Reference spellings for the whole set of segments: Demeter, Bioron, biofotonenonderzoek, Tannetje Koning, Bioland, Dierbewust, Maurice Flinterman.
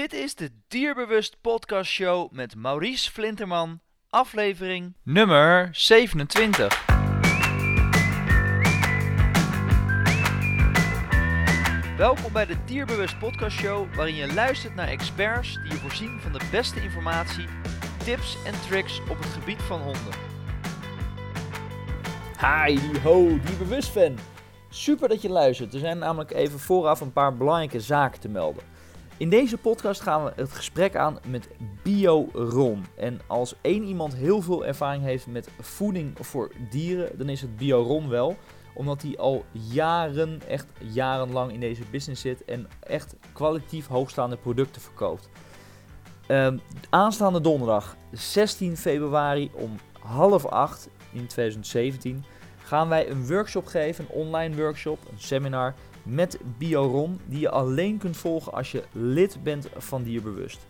Dit is de Dierbewust podcast show met Maurice Flinterman, aflevering nummer 27. Welkom bij de Dierbewust podcast show, waarin je luistert naar experts die je voorzien van de beste informatie, tips en tricks op het gebied van honden. Hi ho, Dierbewust fan! Super dat je luistert. Er zijn namelijk even vooraf een paar belangrijke zaken te melden. In deze podcast gaan we het gesprek aan met Bioron. En als één iemand heel veel ervaring heeft met voeding voor dieren, dan is het Bioron wel. Omdat hij al jaren, echt jarenlang in deze business zit en echt kwalitatief hoogstaande producten verkoopt. Aanstaande donderdag, 16 februari om 7:30 in 2017... gaan wij een workshop geven, een online workshop, een seminar met Bioron, die je alleen kunt volgen als je lid bent van Dierbewust.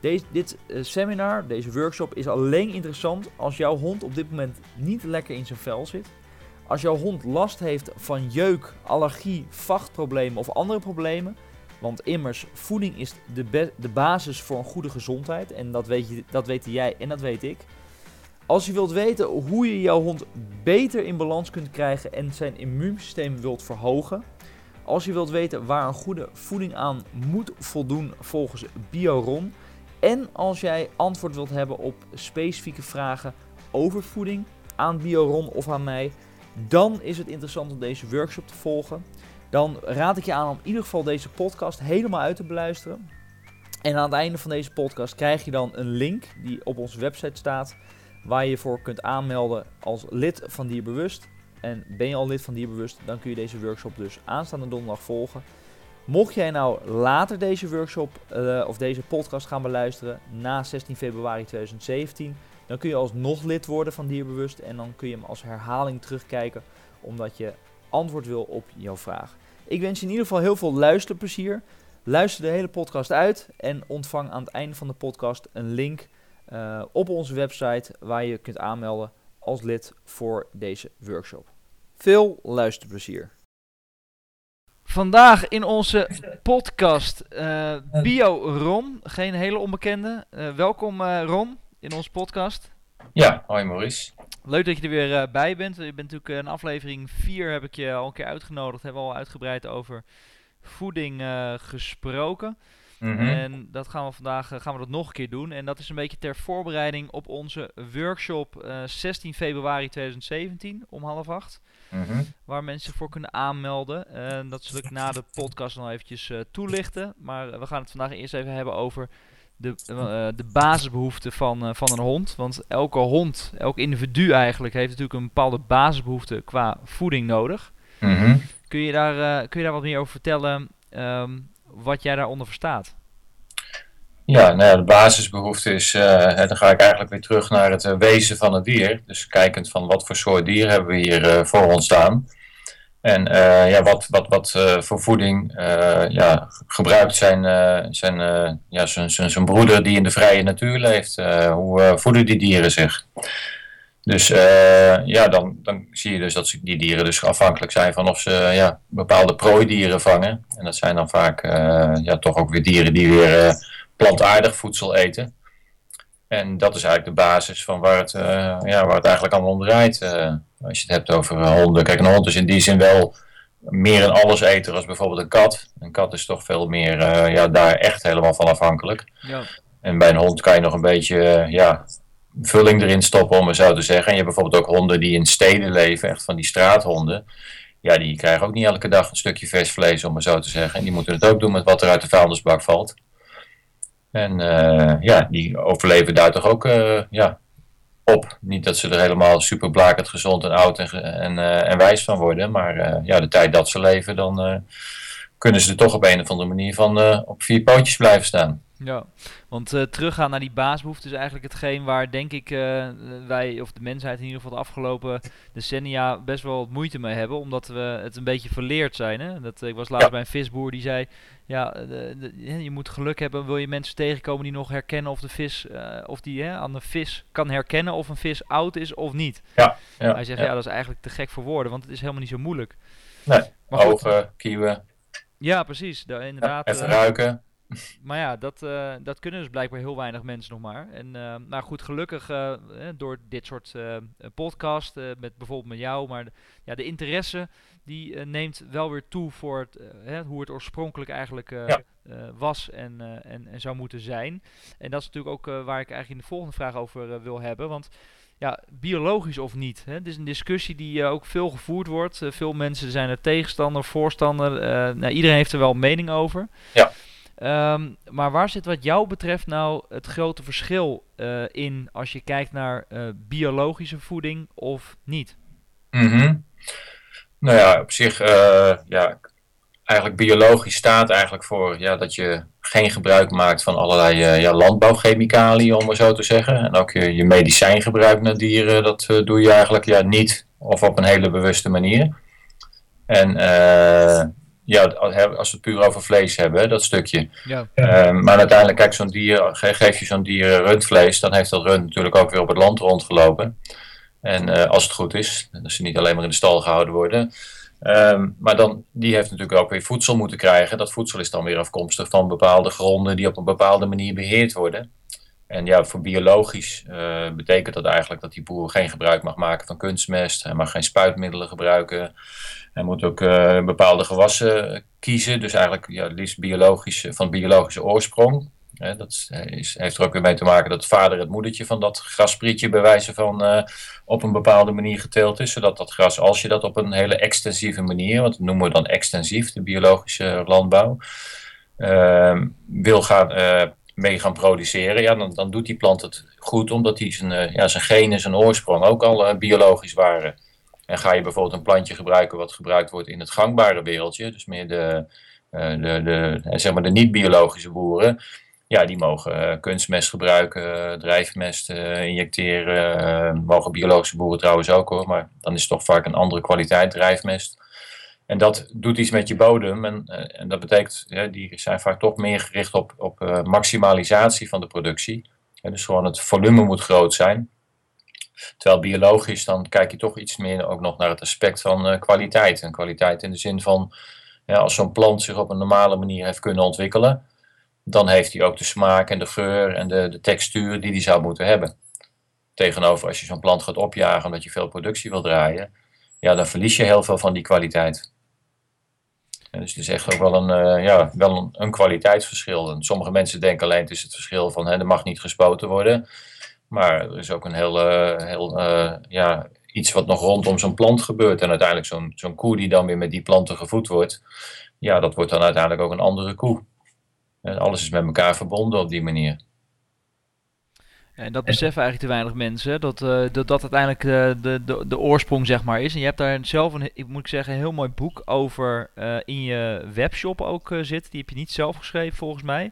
Deze workshop is alleen interessant als jouw hond op dit moment niet lekker in zijn vel zit. Als jouw hond last heeft van jeuk, allergie, vachtproblemen of andere problemen. Want immers, voeding is de basis voor een goede gezondheid. En dat weet jij en dat weet ik. Als je wilt weten hoe je jouw hond beter in balans kunt krijgen en zijn immuunsysteem wilt verhogen. Als je wilt weten waar een goede voeding aan moet voldoen volgens Bioron. En als jij antwoord wilt hebben op specifieke vragen over voeding aan Bioron of aan mij. Dan is het interessant om deze workshop te volgen. Dan raad ik je aan om in ieder geval deze podcast helemaal uit te beluisteren. En aan het einde van deze podcast krijg je dan een link die op onze website staat, waar je je voor kunt aanmelden als lid van Dierbewust. En ben je al lid van Dierbewust, dan kun je deze workshop dus aanstaande donderdag volgen. Mocht jij nou later deze workshop of deze podcast gaan beluisteren, na 16 februari 2017... dan kun je alsnog lid worden van Dierbewust en dan kun je hem als herhaling terugkijken, omdat je antwoord wil op jouw vraag. Ik wens je in ieder geval heel veel luisterplezier. Luister de hele podcast uit en ontvang aan het einde van de podcast een link op onze website waar je kunt aanmelden als lid voor deze workshop. Veel luisterplezier. Vandaag in onze podcast Bioron, geen hele onbekende. Welkom Ron in onze podcast. Ja, hoi Maurice. Leuk dat je er weer bij bent. Je bent natuurlijk in aflevering 4 heb ik je al een keer uitgenodigd. Hebben we al uitgebreid over voeding gesproken. Mm-hmm. En dat gaan we vandaag dat nog een keer doen. En dat is een beetje ter voorbereiding op onze workshop 16 februari 2017 om 7:30. Mm-hmm. Waar mensen voor kunnen aanmelden. Dat zal ik na de podcast nog eventjes toelichten. Maar we gaan het vandaag eerst even hebben over de basisbehoeften van een hond. Want elke hond, elk individu eigenlijk, heeft natuurlijk een bepaalde basisbehoefte qua voeding nodig. Mm-hmm. Kun je daar wat meer over vertellen, wat jij daaronder verstaat? Ja, nou ja, de basisbehoefte is, dan ga ik eigenlijk weer terug naar het wezen van het dier. Dus kijkend van wat voor soort dier hebben we hier voor ons staan. En wat voor voeding gebruikt zijn broeder die in de vrije natuur leeft. Hoe voeden die dieren zich? Dus dan zie je dus dat die dieren dus afhankelijk zijn van of ze bepaalde prooidieren vangen. En dat zijn dan vaak toch ook weer dieren die weer plantaardig voedsel eten. En dat is eigenlijk de basis van waar het eigenlijk allemaal om draait. Als je het hebt over honden. Kijk, een hond is in die zin wel meer een alleseter als bijvoorbeeld een kat. Een kat is toch veel meer daar echt helemaal van afhankelijk. Ja. En bij een hond kan je nog een beetje vulling erin stoppen, om het zo te zeggen. En je hebt bijvoorbeeld ook honden die in steden leven, echt van die straathonden. Ja, die krijgen ook niet elke dag een stukje vers vlees, om het zo te zeggen. En die moeten het ook doen met wat er uit de vuilnisbak valt. En die overleven daar toch ook op. Niet dat ze er helemaal super blakend gezond en oud en wijs van worden. Maar de tijd dat ze leven, dan kunnen ze er toch op een of andere manier van op 4 pootjes blijven staan. Ja, want teruggaan naar die basisbehoeften is eigenlijk hetgeen waar, denk ik, wij of de mensheid in ieder geval de afgelopen decennia best wel wat moeite mee hebben. Omdat we het een beetje verleerd zijn. Hè? Ik was laatst bij een visboer die zei, je moet geluk hebben, wil je mensen tegenkomen die nog herkennen of de vis, of die aan de vis kan herkennen of een vis oud is of niet. Ja, ja, hij zegt, dat is eigenlijk te gek voor woorden, want het is helemaal niet zo moeilijk. Nee, maar ogen, kieuwen. Ja, precies. Inderdaad. Even ruiken. Maar ja, dat kunnen dus blijkbaar heel weinig mensen nog maar. Maar goed, gelukkig door dit soort podcast, met bijvoorbeeld met jou, maar de interesse die neemt wel weer toe voor hoe het oorspronkelijk eigenlijk was en zou moeten zijn. En dat is natuurlijk ook waar ik eigenlijk in de volgende vraag over wil hebben, want ja, biologisch of niet. Het is een discussie die ook veel gevoerd wordt. Veel mensen zijn er tegenstander, voorstander. Iedereen heeft er wel een mening over. Ja. Maar waar zit wat jou betreft nou het grote verschil in als je kijkt naar biologische voeding of niet? Mm-hmm. Nou ja, op zich, eigenlijk biologisch staat eigenlijk voor dat je geen gebruik maakt van allerlei landbouwchemicaliën, om maar zo te zeggen. En ook je medicijngebruik naar dieren, dat doe je eigenlijk niet of op een hele bewuste manier. En... als we het puur over vlees hebben, dat stukje. Ja. Maar uiteindelijk, kijk, zo'n dier, geef je zo'n dier rundvlees, dan heeft dat rund natuurlijk ook weer op het land rondgelopen. En als het goed is, als ze niet alleen maar in de stal gehouden worden. Maar dan, die heeft natuurlijk ook weer voedsel moeten krijgen. Dat voedsel is dan weer afkomstig van bepaalde gronden die op een bepaalde manier beheerd worden. En ja, voor biologisch betekent dat eigenlijk dat die boer geen gebruik mag maken van kunstmest. Hij mag geen spuitmiddelen gebruiken. Hij moet ook bepaalde gewassen kiezen. Dus eigenlijk liefst biologisch, van biologische oorsprong. Heeft er ook weer mee te maken dat vader het moedertje van dat grasprietje bij wijze van op een bepaalde manier geteeld is. Zodat dat gras, als je dat op een hele extensieve manier, want dat noemen we dan extensief, de biologische landbouw, wil gaan mee gaan produceren, dan doet die plant het goed, omdat die zijn genen, zijn oorsprong ook al biologisch waren. En ga je bijvoorbeeld een plantje gebruiken wat gebruikt wordt in het gangbare wereldje, dus meer de niet-biologische boeren, die mogen kunstmest gebruiken, drijfmest injecteren, mogen biologische boeren trouwens ook hoor, maar dan is het toch vaak een andere kwaliteit drijfmest. En dat doet iets met je bodem en dat betekent, die zijn vaak toch meer gericht op maximalisatie van de productie. En dus gewoon het volume moet groot zijn. Terwijl biologisch, dan kijk je toch iets meer ook nog naar het aspect van kwaliteit. En kwaliteit in de zin van, als zo'n plant zich op een normale manier heeft kunnen ontwikkelen, dan heeft hij ook de smaak en de geur en de textuur die hij zou moeten hebben. Tegenover als je zo'n plant gaat opjagen omdat je veel productie wil draaien, dan verlies je heel veel van die kwaliteit. En dus het is echt ook wel een kwaliteitsverschil. En sommige mensen denken alleen, het is het verschil van, er mag niet gespoten worden. Maar er is ook een heel iets wat nog rondom zo'n plant gebeurt. En uiteindelijk zo'n koe die dan weer met die planten gevoed wordt, dat wordt dan uiteindelijk ook een andere koe. En alles is met elkaar verbonden op die manier. En dat beseffen eigenlijk te weinig mensen, dat uiteindelijk de oorsprong zeg maar is. En je hebt daar zelf een heel mooi boek over in je webshop ook zitten. Die heb je niet zelf geschreven volgens mij.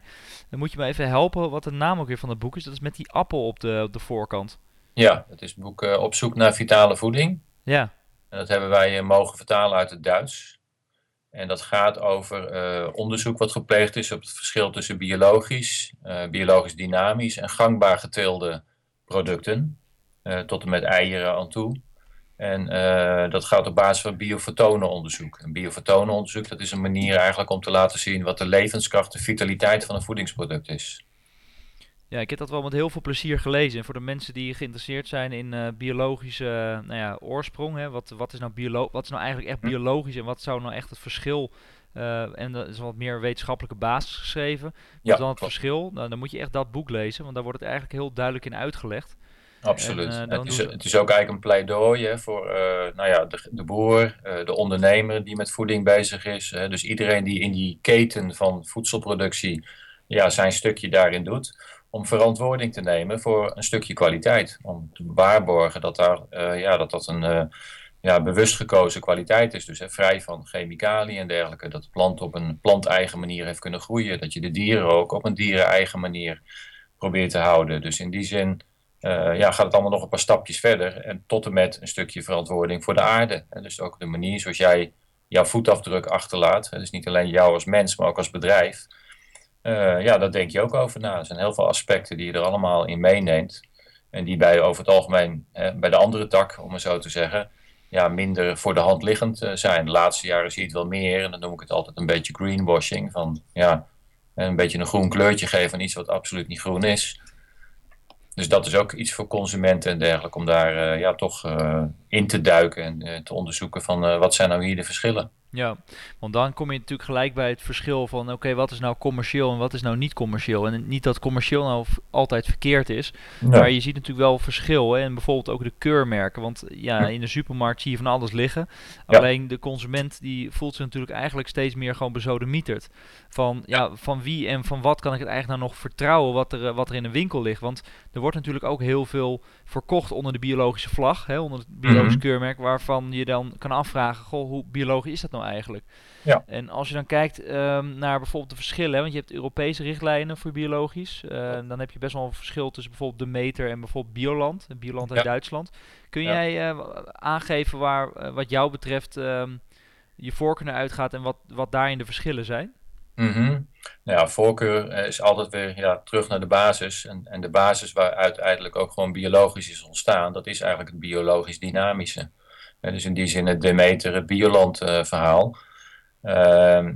Dan moet je me even helpen wat de naam ook weer van het boek is. Dat is met die appel op de voorkant. Ja, het is het boek Op zoek naar vitale voeding. Ja. En dat hebben wij mogen vertalen uit het Duits. En dat gaat over onderzoek wat gepleegd is op het verschil tussen biologisch dynamisch en gangbaar geteelde producten, tot en met eieren aan toe. En dat gaat op basis van biofotonenonderzoek. En biofotonenonderzoek, dat is een manier eigenlijk om te laten zien wat de levenskracht, de vitaliteit van een voedingsproduct is. Ja, ik heb dat wel met heel veel plezier gelezen. En voor de mensen die geïnteresseerd zijn in biologische oorsprong, wat is nou eigenlijk echt biologisch en wat zou nou echt het verschil, en er is wat meer wetenschappelijke basis geschreven, dan het verschil, dan moet je echt dat boek lezen, want daar wordt het eigenlijk heel duidelijk in uitgelegd. Absoluut. En het is ook eigenlijk een pleidooi voor de boer, de ondernemer die met voeding bezig is. Dus iedereen die in die keten van voedselproductie zijn stukje daarin doet, om verantwoording te nemen voor een stukje kwaliteit. Om te waarborgen dat dat een bewust gekozen kwaliteit is. Dus vrij van chemicaliën en dergelijke. Dat de plant op een planteigen manier heeft kunnen groeien. Dat je de dieren ook op een diereneigen manier probeert te houden. Dus in die zin gaat het allemaal nog een paar stapjes verder. En tot en met een stukje verantwoording voor de aarde. En dus ook de manier zoals jij jouw voetafdruk achterlaat. Dus niet alleen jou als mens, maar ook als bedrijf. Daar denk je ook over na. Er zijn heel veel aspecten die je er allemaal in meeneemt. En die over het algemeen, bij de andere tak, om het zo te zeggen, minder voor de hand liggend zijn. De laatste jaren zie je het wel meer. En dan noem ik het altijd een beetje greenwashing. Van, een beetje een groen kleurtje geven aan iets wat absoluut niet groen is. Dus dat is ook iets voor consumenten en dergelijke, om daar toch in te duiken en te onderzoeken van wat zijn nou hier de verschillen. Ja, want dan kom je natuurlijk gelijk bij het verschil van oké, wat is nou commercieel en wat is nou niet commercieel. En niet dat commercieel nou altijd verkeerd is, maar je ziet natuurlijk wel verschil. Hè? En bijvoorbeeld ook de keurmerken, want in de supermarkt zie je van alles liggen. Ja. Alleen de consument die voelt zich natuurlijk eigenlijk steeds meer gewoon bezodemieterd. Van van wie en van wat kan ik het eigenlijk nou nog vertrouwen wat er in de winkel ligt. Want er wordt natuurlijk ook heel veel verkocht onder de biologische vlag, hè? Onder het biologisch keurmerk, waarvan je dan kan afvragen, goh, hoe biologisch is dat nou eigenlijk? Ja. En als je dan kijkt naar bijvoorbeeld de verschillen, hè, want je hebt Europese richtlijnen voor biologisch, dan heb je best wel een verschil tussen bijvoorbeeld Demeter en bijvoorbeeld Bioland. Bioland uit Duitsland. Kun jij aangeven waar wat jou betreft je voorkeur naar uitgaat en wat daarin de verschillen zijn? Mm-hmm. Nou ja, voorkeur is altijd weer terug naar de basis. En de basis waar uiteindelijk ook gewoon biologisch is ontstaan, dat is eigenlijk het biologisch dynamische. Dus in die zin het Demeter, het Bioland verhaal.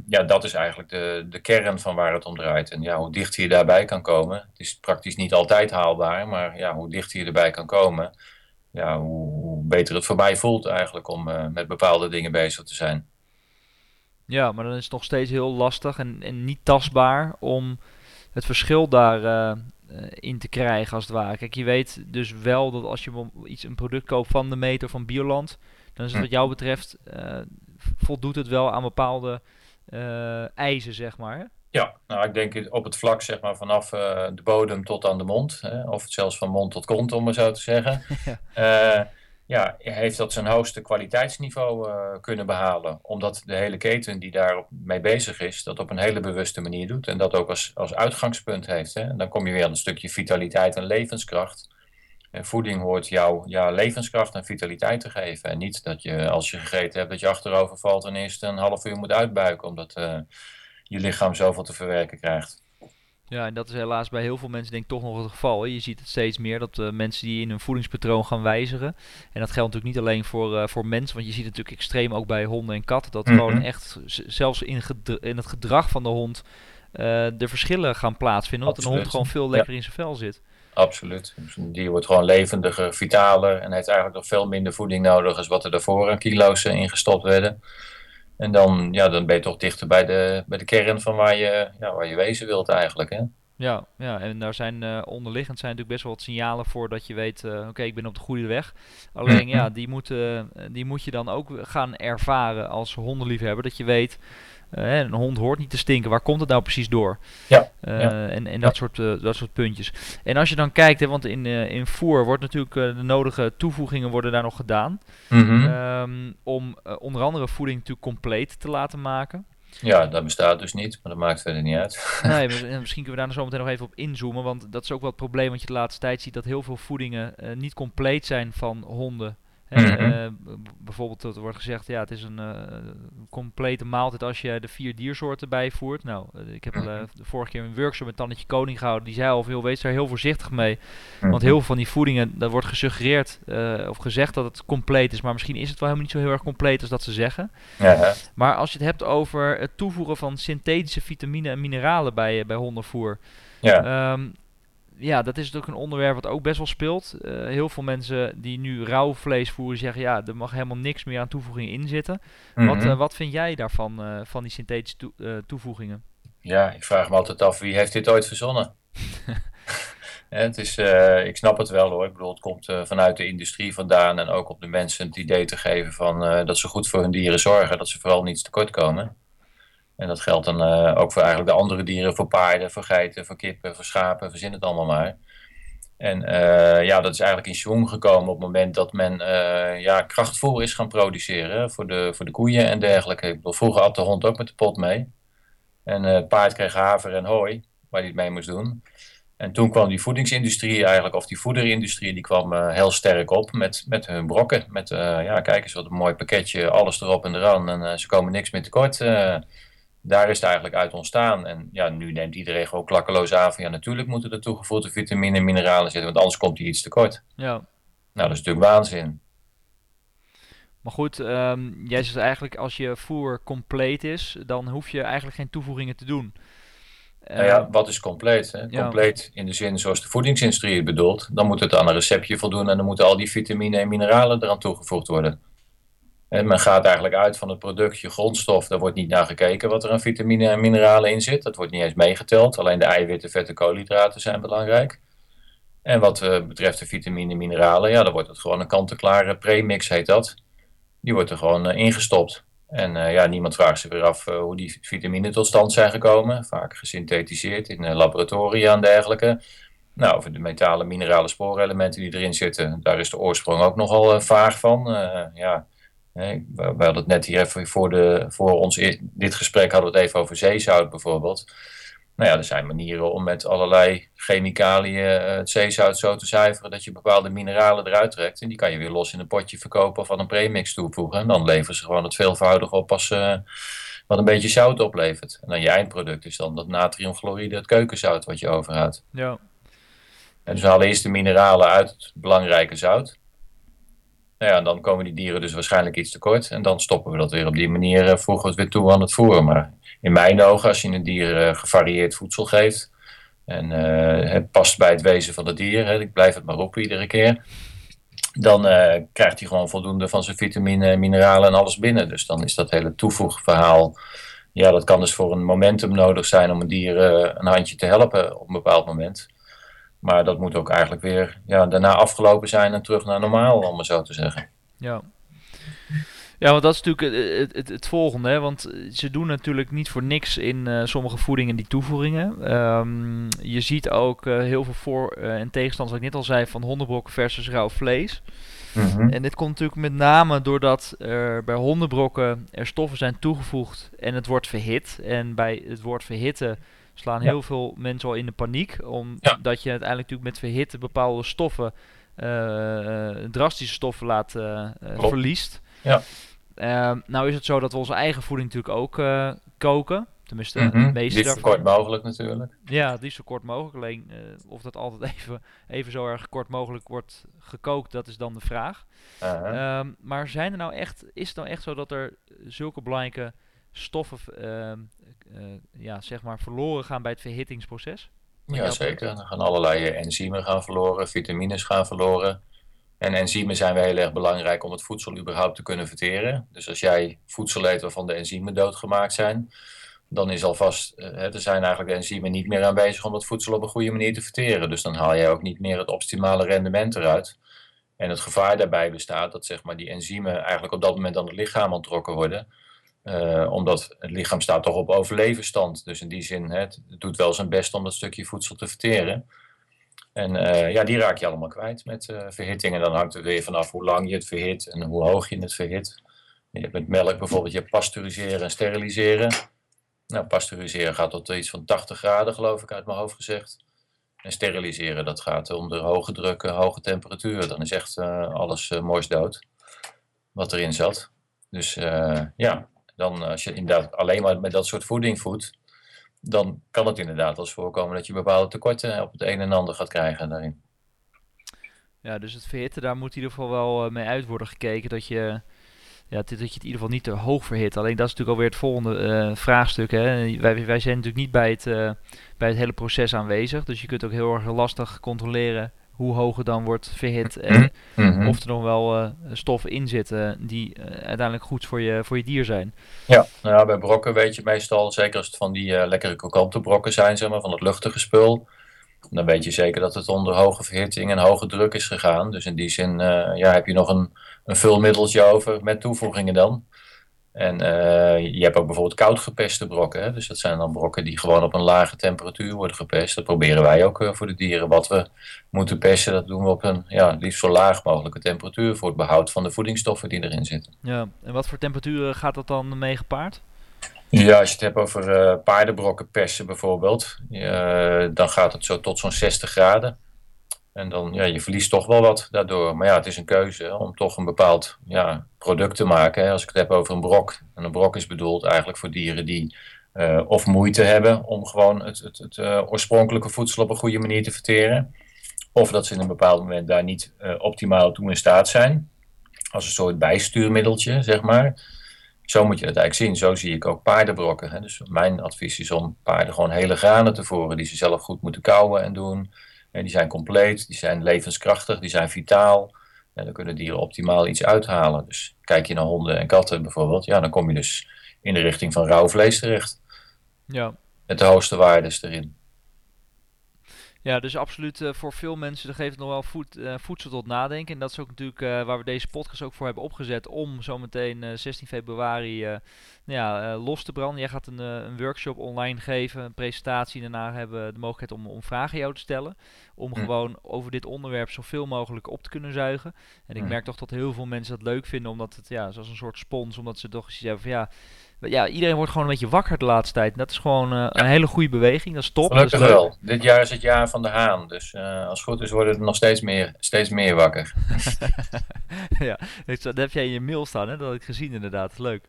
Dat is eigenlijk de kern van waar het om draait. En hoe dichter je daarbij kan komen, het is praktisch niet altijd haalbaar, maar hoe dichter je erbij kan komen, hoe beter het voor mij voelt eigenlijk om met bepaalde dingen bezig te zijn. Ja, maar dan is het nog steeds heel lastig en niet tastbaar om het verschil daar in te krijgen als het ware. Kijk, je weet dus wel dat als je een product koopt van Demeter, van Bioland, dan is het wat jou betreft, voldoet het wel aan bepaalde eisen, zeg maar. Hè? Ja, nou ik denk op het vlak, zeg maar, vanaf de bodem tot aan de mond, hè, of zelfs van mond tot kont, om maar zo te zeggen. Heeft dat zijn hoogste kwaliteitsniveau kunnen behalen. Omdat de hele keten die daar mee bezig is, dat op een hele bewuste manier doet. En dat ook als uitgangspunt heeft. Hè. En dan kom je weer aan een stukje vitaliteit en levenskracht. En voeding hoort jouw levenskracht en vitaliteit te geven. En niet dat je, als je gegeten hebt, dat je achterover valt en eerst een half uur moet uitbuiken. Omdat je lichaam zoveel te verwerken krijgt. Ja, en dat is helaas bij heel veel mensen denk ik toch nog het geval. Hè? Je ziet het steeds meer dat mensen die in hun voedingspatroon gaan wijzigen. En dat geldt natuurlijk niet alleen voor mensen. Want je ziet het natuurlijk extreem ook bij honden en katten. Dat gewoon echt zelfs in het gedrag van de hond de verschillen gaan plaatsvinden. Want een hond gewoon veel lekker in zijn vel zit. Absoluut. Die wordt gewoon levendiger, vitaler. En heeft eigenlijk nog veel minder voeding nodig dan wat er daarvoor aan kilo's ingestopt werden. En dan ben je toch dichter bij de kern van waar je wezen wilt eigenlijk, hè? Ja, en daar zijn onderliggend zijn natuurlijk best wel wat signalen voor dat je weet, oké, ik ben op de goede weg. Alleen die moet je dan ook gaan ervaren als hondenliefhebber, dat je weet, een hond hoort niet te stinken, waar komt het nou precies door? En dat soort puntjes. En als je dan kijkt, hè, want in voer wordt natuurlijk de nodige toevoegingen worden daar nog gedaan. Om onder andere voeding natuurlijk compleet te laten maken. Ja, dat bestaat dus niet, maar dat maakt verder niet uit. Nee, misschien kunnen we daar zo meteen nog even op inzoomen, want dat is ook wel het probleem, want je de laatste tijd ziet dat heel veel voedingen niet compleet zijn van honden. Bijvoorbeeld dat wordt gezegd, het is een complete maaltijd als je de 4 diersoorten bijvoert. Nou, ik heb de vorige keer een workshop met Tannetje Koning gehouden. Die zei al, wees daar heel voorzichtig mee. Want heel veel van die voedingen, dat wordt gesuggereerd of gezegd dat het compleet is. Maar misschien is het wel helemaal niet zo heel erg compleet als dat ze zeggen. Ja. Maar als je het hebt over het toevoegen van synthetische vitamine en mineralen bij hondenvoer. Ja. Dat is natuurlijk een onderwerp wat ook best wel speelt. Heel veel mensen die nu rauw vlees voeren zeggen, er mag helemaal niks meer aan toevoegingen in zitten. Wat vind jij daarvan, van die synthetische toevoegingen? Ja, ik vraag me altijd af, wie heeft dit ooit verzonnen? Het is, ik snap het wel hoor. Ik bedoel, het komt vanuit de industrie vandaan en ook op de mensen het idee te geven van dat ze goed voor hun dieren zorgen, dat ze vooral niets tekort komen. En dat geldt dan ook voor eigenlijk de andere dieren, voor paarden, voor geiten, voor kippen, voor schapen, verzin het allemaal maar. En dat is eigenlijk in schwung gekomen op het moment dat men krachtvoer is gaan produceren voor de koeien en dergelijke. Ik bedoel, vroeger at de hond ook met de pot mee. En het paard kreeg haver en hooi, waar hij het mee moest doen. En toen kwam die voedingsindustrie eigenlijk, of die voederindustrie, die kwam heel sterk op met hun brokken. Met, kijk eens wat een mooi pakketje, alles erop en eraan en ze komen niks meer tekort. Daar is het eigenlijk uit ontstaan. En nu neemt iedereen gewoon klakkeloos aan van natuurlijk moeten er toegevoegde vitamine en mineralen zitten, want anders komt hij iets tekort. Ja. Nou, dat is natuurlijk waanzin. Maar goed, jij zegt eigenlijk als je voer compleet is, dan hoef je eigenlijk geen toevoegingen te doen. Nou ja, wat is compleet? Hè? Ja. Compleet in de zin zoals de voedingsindustrie het bedoelt. Dan moet het aan een receptje voldoen en dan moeten al die vitamine en mineralen eraan toegevoegd worden. En men gaat eigenlijk uit van het productje grondstof. Daar wordt niet naar gekeken wat er aan vitamine en mineralen in zit. Dat wordt niet eens meegeteld. Alleen de eiwitten, vetten, koolhydraten zijn belangrijk. En wat betreft de vitamine en mineralen, ja, dan wordt het gewoon een kant-en-klare premix, heet dat. Die wordt er gewoon ingestopt. En ja, niemand vraagt zich weer af hoe die vitaminen tot stand zijn gekomen. Vaak gesynthetiseerd in laboratoria en dergelijke. Nou, over de metalen, mineralen, spoorelementen die erin zitten, daar is de oorsprong ook nogal vaag van. Ja. We hadden het net hier even voor dit gesprek hadden we het even over zeezout bijvoorbeeld. Nou ja, er zijn manieren om met allerlei chemicaliën het zeezout zo te zuiveren dat je bepaalde mineralen eruit trekt. En die kan je weer los in een potje verkopen of aan een premix toevoegen. En dan leveren ze gewoon het veelvoudig op als wat een beetje zout oplevert. En dan je eindproduct is dan dat natriumchloride, het keukenzout wat je overhoudt. Ja. En dus we halen eerst de mineralen uit het belangrijke zout. Nou ja, en dan komen die dieren dus waarschijnlijk iets tekort. En dan stoppen we dat weer op die manier. Voegen we het weer toe aan het voer. Maar in mijn ogen, als je een dier gevarieerd voedsel geeft. En het past bij het wezen van het dier. Hè, ik blijf het maar roepen iedere keer. Dan krijgt hij gewoon voldoende van zijn vitamine, mineralen en alles binnen. Dus dan is dat hele toevoegverhaal. Ja, dat kan dus voor een momentum nodig zijn om een dier een handje te helpen op een bepaald moment. Maar dat moet ook eigenlijk weer daarna afgelopen zijn en terug naar normaal, om maar zo te zeggen. Ja, ja, want dat is natuurlijk het volgende. Hè? Want ze doen natuurlijk niet voor niks in sommige voedingen die toevoegingen. Je ziet ook heel veel voor- en tegenstanders, wat ik net al zei, van hondenbrokken versus rauw vlees. Mm-hmm. En dit komt natuurlijk met name doordat er bij hondenbrokken er stoffen zijn toegevoegd en het wordt verhit. En bij het woord verhitten slaan heel veel mensen al in de paniek, omdat je uiteindelijk natuurlijk met verhitten bepaalde stoffen, drastische stoffen verliest. Ja. Nou is het zo dat we onze eigen voeding natuurlijk ook koken. Tenminste, het meeste daarvan. Zo kort mogelijk natuurlijk. Ja, het liefst zo kort mogelijk. Alleen of dat altijd even zo erg kort mogelijk wordt gekookt, dat is dan de vraag. Uh-huh. Maar is het nou echt zo dat er zulke belangrijke stoffen zeg maar verloren gaan bij het verhittingsproces? Ja, zeker. Er gaan allerlei enzymen gaan verloren, vitamines gaan verloren. En enzymen zijn wel heel erg belangrijk om het voedsel überhaupt te kunnen verteren. Dus als jij voedsel eet waarvan de enzymen doodgemaakt zijn, dan is alvast, er zijn eigenlijk de enzymen niet meer aanwezig om het voedsel op een goede manier te verteren. Dus dan haal jij ook niet meer het optimale rendement eruit. En het gevaar daarbij bestaat dat zeg maar die enzymen eigenlijk op dat moment aan het lichaam ontrokken worden. Omdat het lichaam staat toch op overlevenstand. Dus in die zin, het doet wel zijn best om dat stukje voedsel te verteren. En die raak je allemaal kwijt met verhitting. En dan hangt het weer vanaf hoe lang je het verhit en hoe hoog je het verhit. Je hebt met melk bijvoorbeeld, je hebt pasteuriseren en steriliseren. Nou, pasteuriseren gaat tot iets van 80 graden, geloof ik, uit mijn hoofd gezegd. En steriliseren, dat gaat om de hoge druk, hoge temperatuur. Dan is echt alles morsdood wat erin zat. Dus dan als je inderdaad alleen maar met dat soort voeding voedt, dan kan het inderdaad als voorkomen dat je bepaalde tekorten op het een en ander gaat krijgen daarin. Ja, dus het verhitten, daar moet in ieder geval wel mee uit worden gekeken dat je het in ieder geval niet te hoog verhit. Alleen dat is natuurlijk alweer het volgende vraagstuk. Hè. Wij zijn natuurlijk niet bij het hele proces aanwezig. Dus je kunt ook heel erg lastig controleren hoe hoog het dan wordt verhit en of er nog wel stoffen in zitten die uiteindelijk goed voor je dier zijn. Ja, nou ja, bij brokken weet je meestal, zeker als het van die lekkere krokante brokken zijn, zeg maar, van het luchtige spul, dan weet je zeker dat het onder hoge verhitting en hoge druk is gegaan. Dus in die zin heb je nog een vulmiddeltje over met toevoegingen dan. En je hebt ook bijvoorbeeld koud gepeste brokken. Hè? Dus dat zijn dan brokken die gewoon op een lage temperatuur worden gepest. Dat proberen wij ook voor de dieren. Wat we moeten pesten, dat doen we op een liefst zo laag mogelijke temperatuur. Voor het behoud van de voedingsstoffen die erin zitten. Ja, en wat voor temperaturen gaat dat dan mee gepaard? Ja, als je het hebt over paardenbrokken pesten bijvoorbeeld. Dan gaat het zo tot zo'n 60 graden. En dan, je verliest toch wel wat daardoor. Maar ja, het is een keuze om toch een bepaald product te maken. Als ik het heb over een brok. En een brok is bedoeld eigenlijk voor dieren die of moeite hebben om gewoon het oorspronkelijke voedsel op een goede manier te verteren. Of dat ze in een bepaald moment daar niet optimaal toe in staat zijn. Als een soort bijstuurmiddeltje, zeg maar. Zo moet je het eigenlijk zien. Zo zie ik ook paardenbrokken. Hè. Dus mijn advies is om paarden gewoon hele granen te voeren die ze zelf goed moeten kauwen en doen. En die zijn compleet, die zijn levenskrachtig, die zijn vitaal. En dan kunnen dieren optimaal iets uithalen. Dus kijk je naar honden en katten bijvoorbeeld, ja, dan kom je dus in de richting van rauw vlees terecht. Ja. Met de hoogste waardes erin. Ja, dus absoluut voor veel mensen geeft het nog wel voedsel tot nadenken. En dat is ook natuurlijk waar we deze podcast ook voor hebben opgezet. Om zometeen 16 februari los te branden. Jij gaat een workshop online geven, een presentatie. Daarna hebben we de mogelijkheid om vragen jou te stellen. Om gewoon over dit onderwerp zoveel mogelijk op te kunnen zuigen. En ik merk toch dat heel veel mensen dat leuk vinden. Omdat het zoals een soort spons. Omdat ze toch iets hebben van ja, iedereen wordt gewoon een beetje wakker de laatste tijd. En dat is gewoon een hele goede beweging. Dat is top. Gelukkig dat is wel. Dit jaar is het jaar van de haan. Dus als het goed is worden er nog steeds meer wakker. Ja, dat heb jij in je mail staan. Hè? Dat had ik gezien inderdaad. Leuk.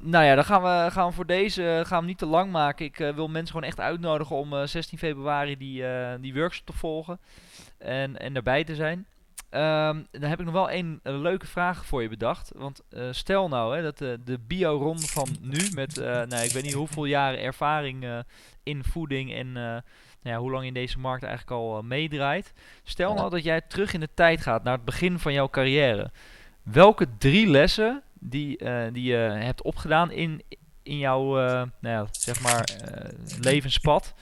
Dan gaan we voor deze gaan we niet te lang maken. Ik wil mensen gewoon echt uitnodigen om 16 februari die workshop te volgen. En daarbij te zijn. Dan heb ik nog wel een leuke vraag voor je bedacht. Want stel nou dat de Bioron van nu met ik weet niet hoeveel jaren ervaring in voeding en hoe lang in deze markt eigenlijk al meedraait. Stel nou dat jij terug in de tijd gaat naar het begin van jouw carrière. Welke 3 lessen die je hebt opgedaan in jouw levenspad...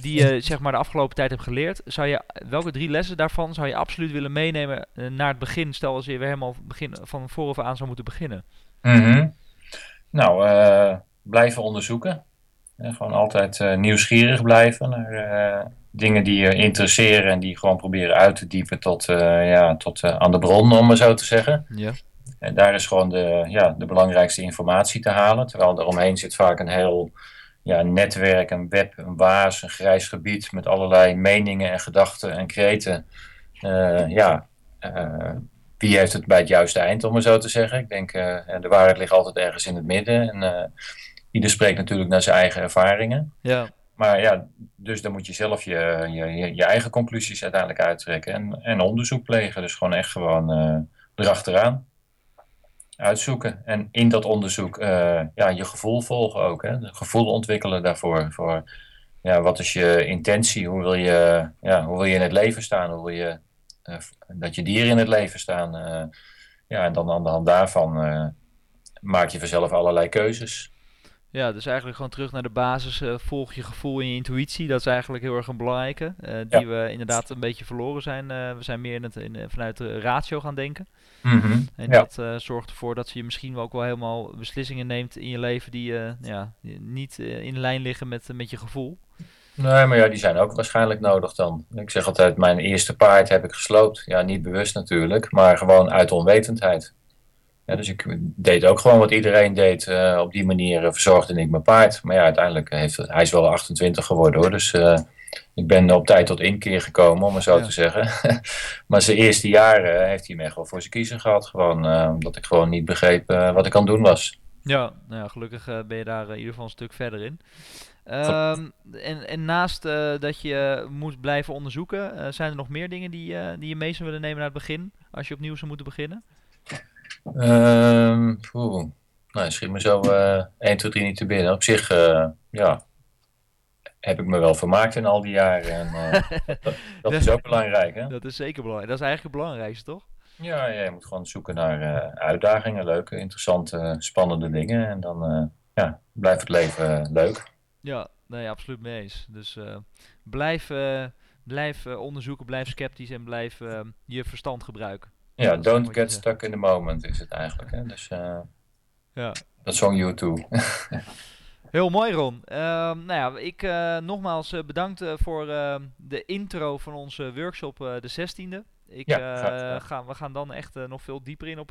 die je de afgelopen tijd hebt geleerd, welke 3 lessen daarvan zou je absoluut willen meenemen naar het begin? Stel als je weer helemaal van vooraf aan zou moeten beginnen. Mm-hmm. Nou, blijven onderzoeken. Gewoon altijd nieuwsgierig blijven naar dingen die je interesseren en die gewoon proberen uit te diepen tot aan de bron, om maar zo te zeggen. Ja. En daar is gewoon de belangrijkste informatie te halen, terwijl daaromheen zit vaak een heel... een netwerk, een web, een waas, een grijs gebied met allerlei meningen en gedachten en kreten. Wie heeft het bij het juiste eind, om maar zo te zeggen. Ik denk, de waarheid ligt altijd ergens in het midden. En ieder spreekt natuurlijk naar zijn eigen ervaringen. Ja. Maar dus dan moet je zelf je eigen conclusies uiteindelijk uittrekken. En onderzoek plegen, dus gewoon erachteraan. Uitzoeken en in dat onderzoek je gevoel volgen ook. Hè? Gevoel ontwikkelen daarvoor. Voor wat is je intentie? Hoe wil je in het leven staan? Hoe wil je dat je dieren in het leven staan? En dan aan de hand daarvan maak je vanzelf allerlei keuzes. Ja, dus eigenlijk gewoon terug naar de basis. Volg je gevoel en je intuïtie. Dat is eigenlijk heel erg een belangrijke. We inderdaad een beetje verloren zijn. We zijn meer vanuit de ratio gaan denken. Mm-hmm. En dat zorgt ervoor dat je misschien ook wel helemaal beslissingen neemt in je leven die niet in lijn liggen met je gevoel. Nee, maar die zijn ook waarschijnlijk nodig dan. Ik zeg altijd, mijn eerste paard heb ik gesloopt. Ja, niet bewust natuurlijk, maar gewoon uit onwetendheid. Ja, dus ik deed ook gewoon wat iedereen deed. Op die manier verzorgde ik mijn paard. Maar uiteindelijk hij is wel 28 geworden hoor. Dus ik ben op tijd tot inkeer gekomen, om het zo te zeggen. Maar zijn eerste jaren heeft hij me echt wel voor zijn kiezen gehad. Gewoon omdat ik gewoon niet begreep wat ik aan het doen was. Ja, gelukkig ben je daar in ieder geval een stuk verder in. En naast dat je moet blijven onderzoeken, zijn er nog meer dingen die je mee zou willen nemen naar het begin? Als je opnieuw zou moeten beginnen? Schiet me zo 1, 2, 3 niet te binnen. Op zich, heb ik me wel vermaakt in al die jaren. En, dat is ook belangrijk, hè? Dat is zeker belangrijk. Dat is eigenlijk het belangrijkste, toch? Ja, je moet gewoon zoeken naar uitdagingen, leuke, interessante, spannende dingen. En dan blijft het leven leuk. Ja, nee, absoluut mee eens. Dus blijf onderzoeken, blijf sceptisch en blijf je verstand gebruiken. Ja, don't get stuck in the moment is het eigenlijk. Hè? Dus dat zong you too. Heel mooi, Ron. Ik nogmaals bedankt voor de intro van onze workshop de 16e. We gaan dan echt nog veel dieper in op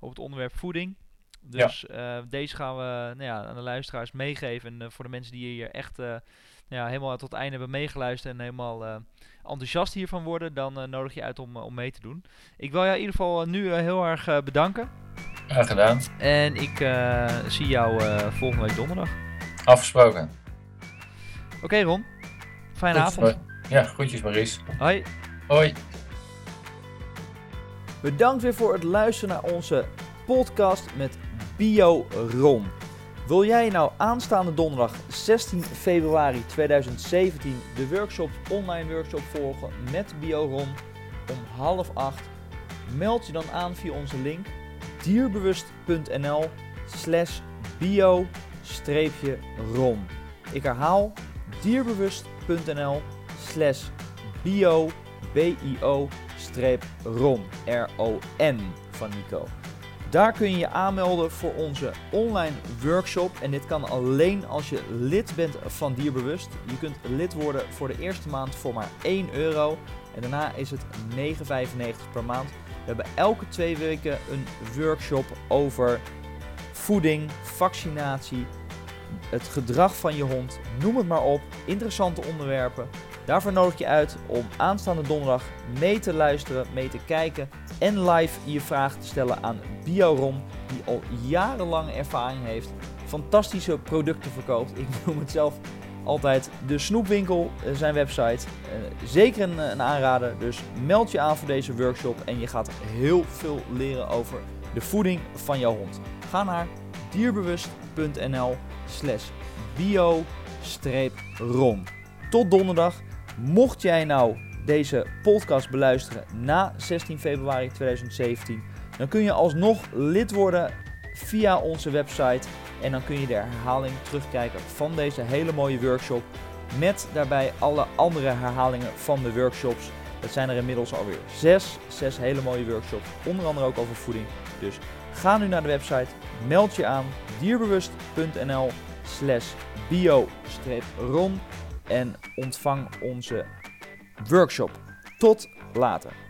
het onderwerp voeding. Dus deze gaan we aan de luisteraars meegeven. En voor de mensen die hier echt helemaal tot het einde hebben meegeluisterd en helemaal enthousiast hiervan worden, dan nodig je uit om mee te doen. Ik wil jou in ieder geval nu heel erg bedanken. Graag gedaan. En ik zie jou volgende week donderdag. Afgesproken. Oké, Ron. Fijne avond. Ja, groetjes Maurice. Hoi. Hoi. Bedankt weer voor het luisteren naar onze podcast met Bioron. Wil jij nou aanstaande donderdag 16 februari 2017 de online workshop volgen met Bioron om 7:30? Meld je dan aan via onze link dierbewust.nl/bio-ron. Ik herhaal dierbewust.nl/bio-ron. R-O-N van Nico. Daar kun je je aanmelden voor onze online workshop. En dit kan alleen als je lid bent van Dierbewust. Je kunt lid worden voor de eerste maand voor maar €1. En daarna is het €9,95 per maand. We hebben elke 2 weken een workshop over voeding, vaccinatie, het gedrag van je hond. Noem het maar op. Interessante onderwerpen. Daarvoor nodig ik je uit om aanstaande donderdag mee te luisteren, mee te kijken en live je vragen te stellen aan Bioron, die al jarenlang ervaring heeft, fantastische producten verkoopt. Ik noem het zelf altijd de snoepwinkel, zijn website. Zeker een aanrader, dus meld je aan voor deze workshop en je gaat heel veel leren over de voeding van jouw hond. Ga naar dierbewust.nl/bio-ron. Tot donderdag. Mocht jij nou deze podcast beluisteren na 16 februari 2017, dan kun je alsnog lid worden via onze website. En dan kun je de herhaling terugkijken van deze hele mooie workshop. Met daarbij alle andere herhalingen van de workshops. Dat zijn er inmiddels alweer 6. 6 hele mooie workshops, onder andere ook over voeding. Dus ga nu naar de website, meld je aan dierbewust.nl/bio-ron. En ontvang onze workshop. Tot later.